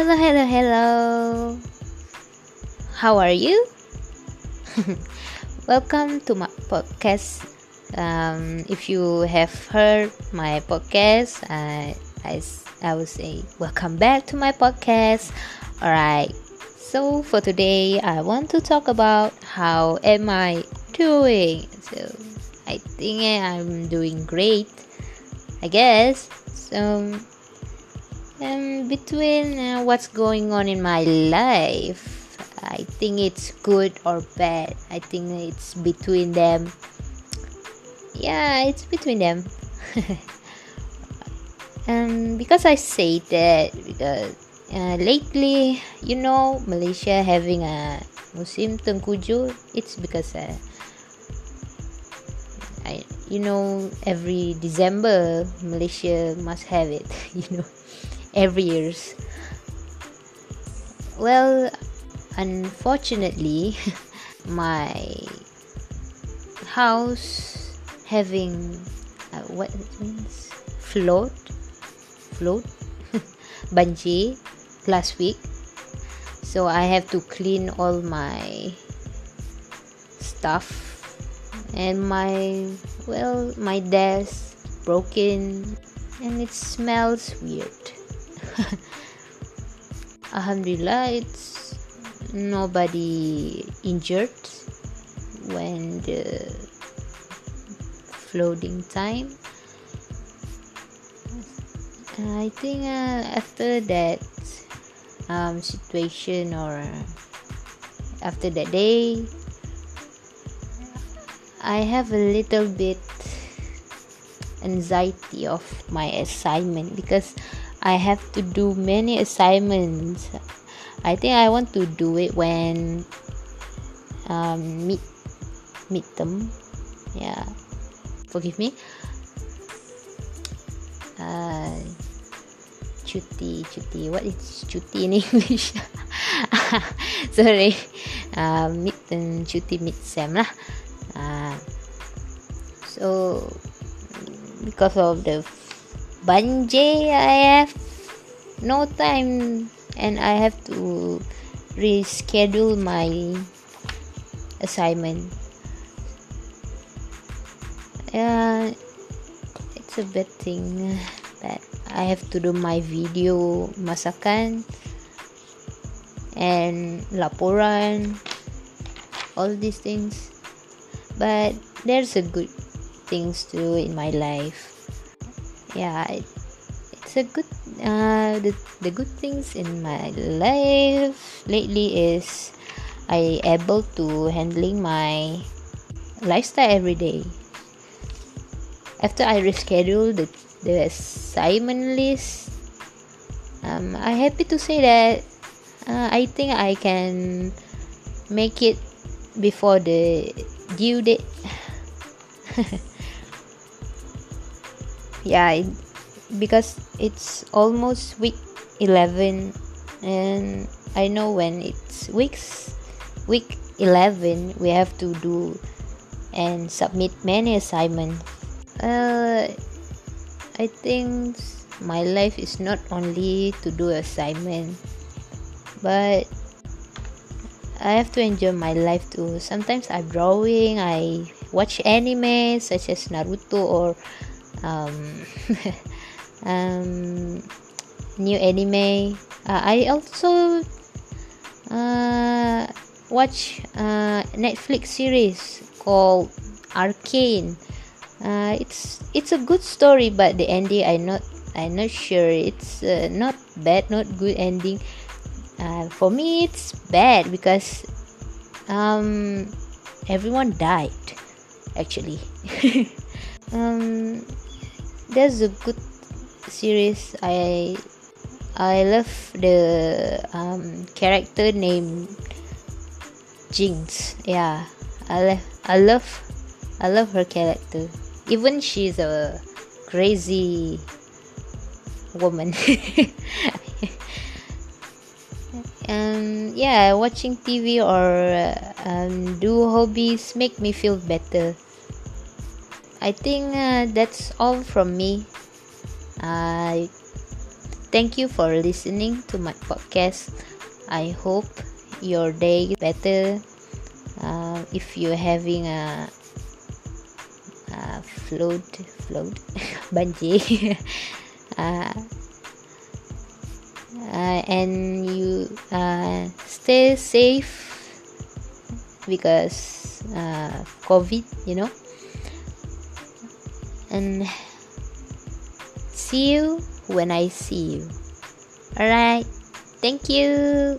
Hello, hello, hello. How are you? Welcome to my podcast. If you have heard my podcast, I would say welcome back to my podcast. Alright, so for today I want to talk about how am I doing. So I think I'm doing great, I guess. So between what's going on in my life, I think it's good or bad. I think it's between them. Yeah, it's between them. Because I say that because lately, you know, Malaysia having a musim tengkuju. It's because every December Malaysia must have it, every year. Well, unfortunately, my house having what it means flood banjir last week, so I have to clean all my stuff. And my desk broken and it smells weird. Alhamdulillah, it's nobody injured when the flooding time. I think after that situation or after that day, I have a little bit anxiety of my assignment because I have to do many assignments. I think I want to do it when midterm. Yeah, forgive me. Cuti. What is cuti in English? Sorry. Midterm cuti mid-sem lah. So because of the banjir, I have no time and I have to reschedule my assignment. It's a bad thing that I have to do my video masakan and laporan, all these things. But there's a good things to do in my life. Yeah, it's a good the good things in my life lately is I able to handling my lifestyle every day. After I reschedule the assignment list, I'm happy to say that I think I can make it before the due date. Yeah, because it's almost week 11 and I know when it's week 11 we have to do and submit many assignments. I think my life is not only to do assignment, but I have to enjoy my life too. Sometimes I'm drawing, I watch anime such as Naruto or new anime. I also watch Netflix series called Arcane. It's a good story, but the ending I'm not sure. It's not bad, not good ending. For me, it's bad because everyone died, actually. There's a good series. I love the character named Jinx. Yeah, I love her character. Even she's a crazy woman. Watching TV or do hobbies make me feel better. I think that's all from me. Thank you for listening to my podcast. I hope your day better. If you're having a flood banjir, and you stay safe because COVID, you know. And see you when I see you. Alright, thank you.